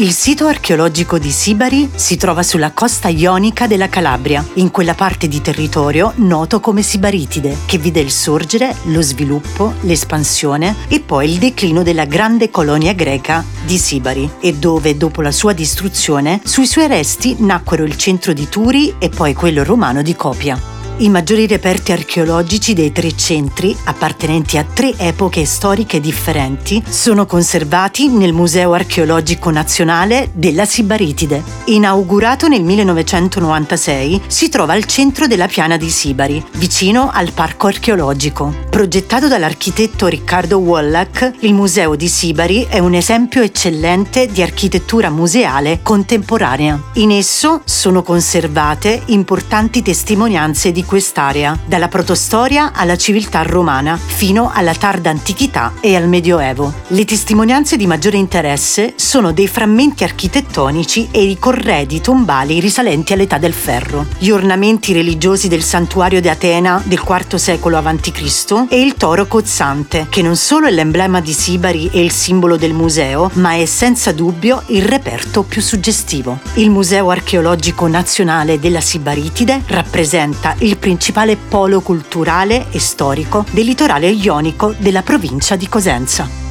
Il sito archeologico di Sibari si trova sulla costa ionica della Calabria, in quella parte di territorio noto come Sibaritide, che vide il sorgere, lo sviluppo, l'espansione e poi il declino della grande colonia greca di Sibari, e dove, dopo la sua distruzione, sui suoi resti nacquero il centro di Thuri e poi quello romano di Copia. I maggiori reperti archeologici dei tre centri, appartenenti a tre epoche storiche differenti, sono conservati nel Museo archeologico nazionale della Sibaritide. Inaugurato nel 1996, si trova al centro della Piana di Sibari, vicino al Parco Archeologico. Progettato dall'architetto Riccardo Wallach, il Museo di Sibari è un esempio eccellente di architettura museale contemporanea. In esso sono conservate importanti testimonianze di quest'area, dalla protostoria alla civiltà romana fino alla tarda antichità e al Medioevo. Le testimonianze di maggiore interesse sono dei frammenti architettonici e i corredi tombali risalenti all'età del ferro, gli ornamenti religiosi del santuario di Atena del IV secolo a.C. e il toro cozzante, che non solo è l'emblema di Sibari e il simbolo del museo, ma è senza dubbio il reperto più suggestivo. Il Museo archeologico nazionale della Sibaritide rappresenta il principale polo culturale e storico del litorale ionico della provincia di Cosenza.